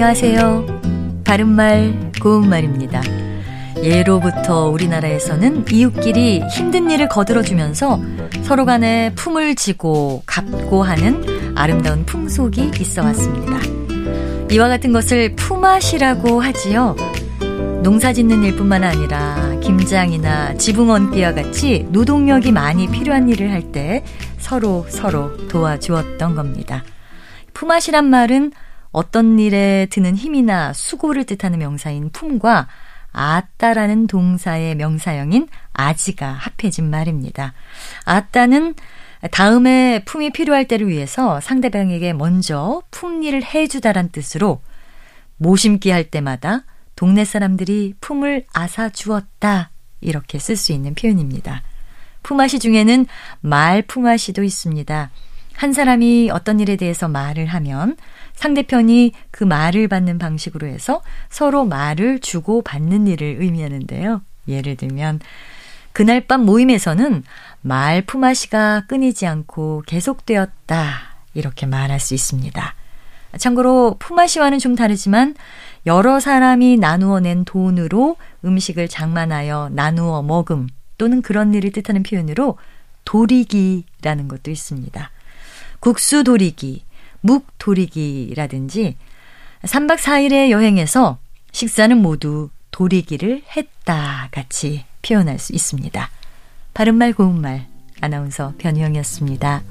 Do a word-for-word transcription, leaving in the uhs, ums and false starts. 안녕하세요. 바른말 고운말입니다. 예로부터 우리나라에서는 이웃끼리 힘든 일을 거들어주면서 서로 간에 품을 지고 갚고 하는 아름다운 풍속이 있어 왔습니다. 이와 같은 것을 품앗이라고 하지요. 농사짓는 일뿐만 아니라 김장이나 지붕언기와 같이 노동력이 많이 필요한 일을 할 때 서로 서로 도와주었던 겁니다. 품앗이란 말은 어떤 일에 드는 힘이나 수고를 뜻하는 명사인 품과 아따라는 동사의 명사형인 아지가 합해진 말입니다. 아따는 다음에 품이 필요할 때를 위해서 상대방에게 먼저 품일을 해주다란 뜻으로 모심기 할 때마다 동네 사람들이 품을 앗아주었다 이렇게 쓸 수 있는 표현입니다. 품앗이 중에는 말 품앗이도 있습니다. 한 사람이 어떤 일에 대해서 말을 하면 상대편이 그 말을 받는 방식으로 해서 서로 말을 주고 받는 일을 의미하는데요. 예를 들면 그날 밤 모임에서는 말 품앗이가 끊이지 않고 계속되었다 이렇게 말할 수 있습니다. 참고로 품앗이와는 좀 다르지만 여러 사람이 나누어낸 돈으로 음식을 장만하여 나누어 먹음 또는 그런 일을 뜻하는 표현으로 도리기라는 것도 있습니다. 국수 도리기, 묵 도리기라든지 삼박 사일의 여행에서 식사는 모두 도리기를 했다 같이 표현할 수 있습니다. 바른말 고운말 아나운서 변희영이었습니다.